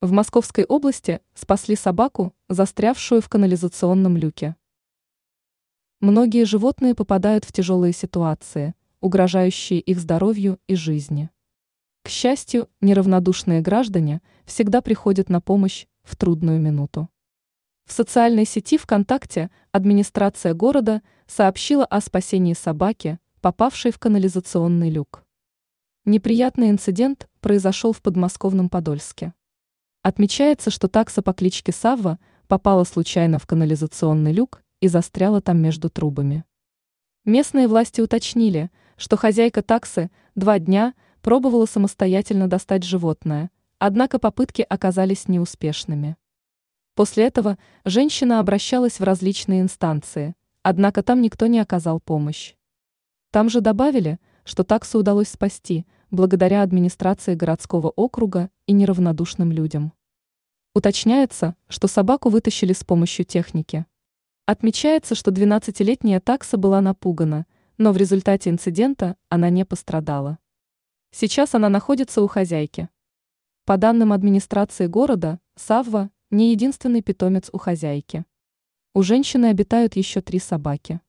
В Московской области спасли собаку, застрявшую в канализационном люке. Многие животные попадают в тяжелые ситуации, угрожающие их здоровью и жизни. К счастью, неравнодушные граждане всегда приходят на помощь в трудную минуту. В социальной сети ВКонтакте администрация города сообщила о спасении собаки, попавшей в канализационный люк. Неприятный инцидент произошел в подмосковном Подольске. Отмечается, что такса по кличке Савва попала случайно в канализационный люк и застряла там между трубами. Местные власти уточнили, что хозяйка таксы 2 дня пробовала самостоятельно достать животное, однако попытки оказались неуспешными. После этого женщина обращалась в различные инстанции, однако там никто не оказал помощь. Там же добавили, что таксу удалось спасти благодаря администрации городского округа и неравнодушным людям. Уточняется, что собаку вытащили с помощью техники. Отмечается, что 12-летняя такса была напугана, но в результате инцидента она не пострадала. Сейчас она находится у хозяйки. По данным администрации города, Савва не единственный питомец у хозяйки. У женщины обитают еще 3 собаки.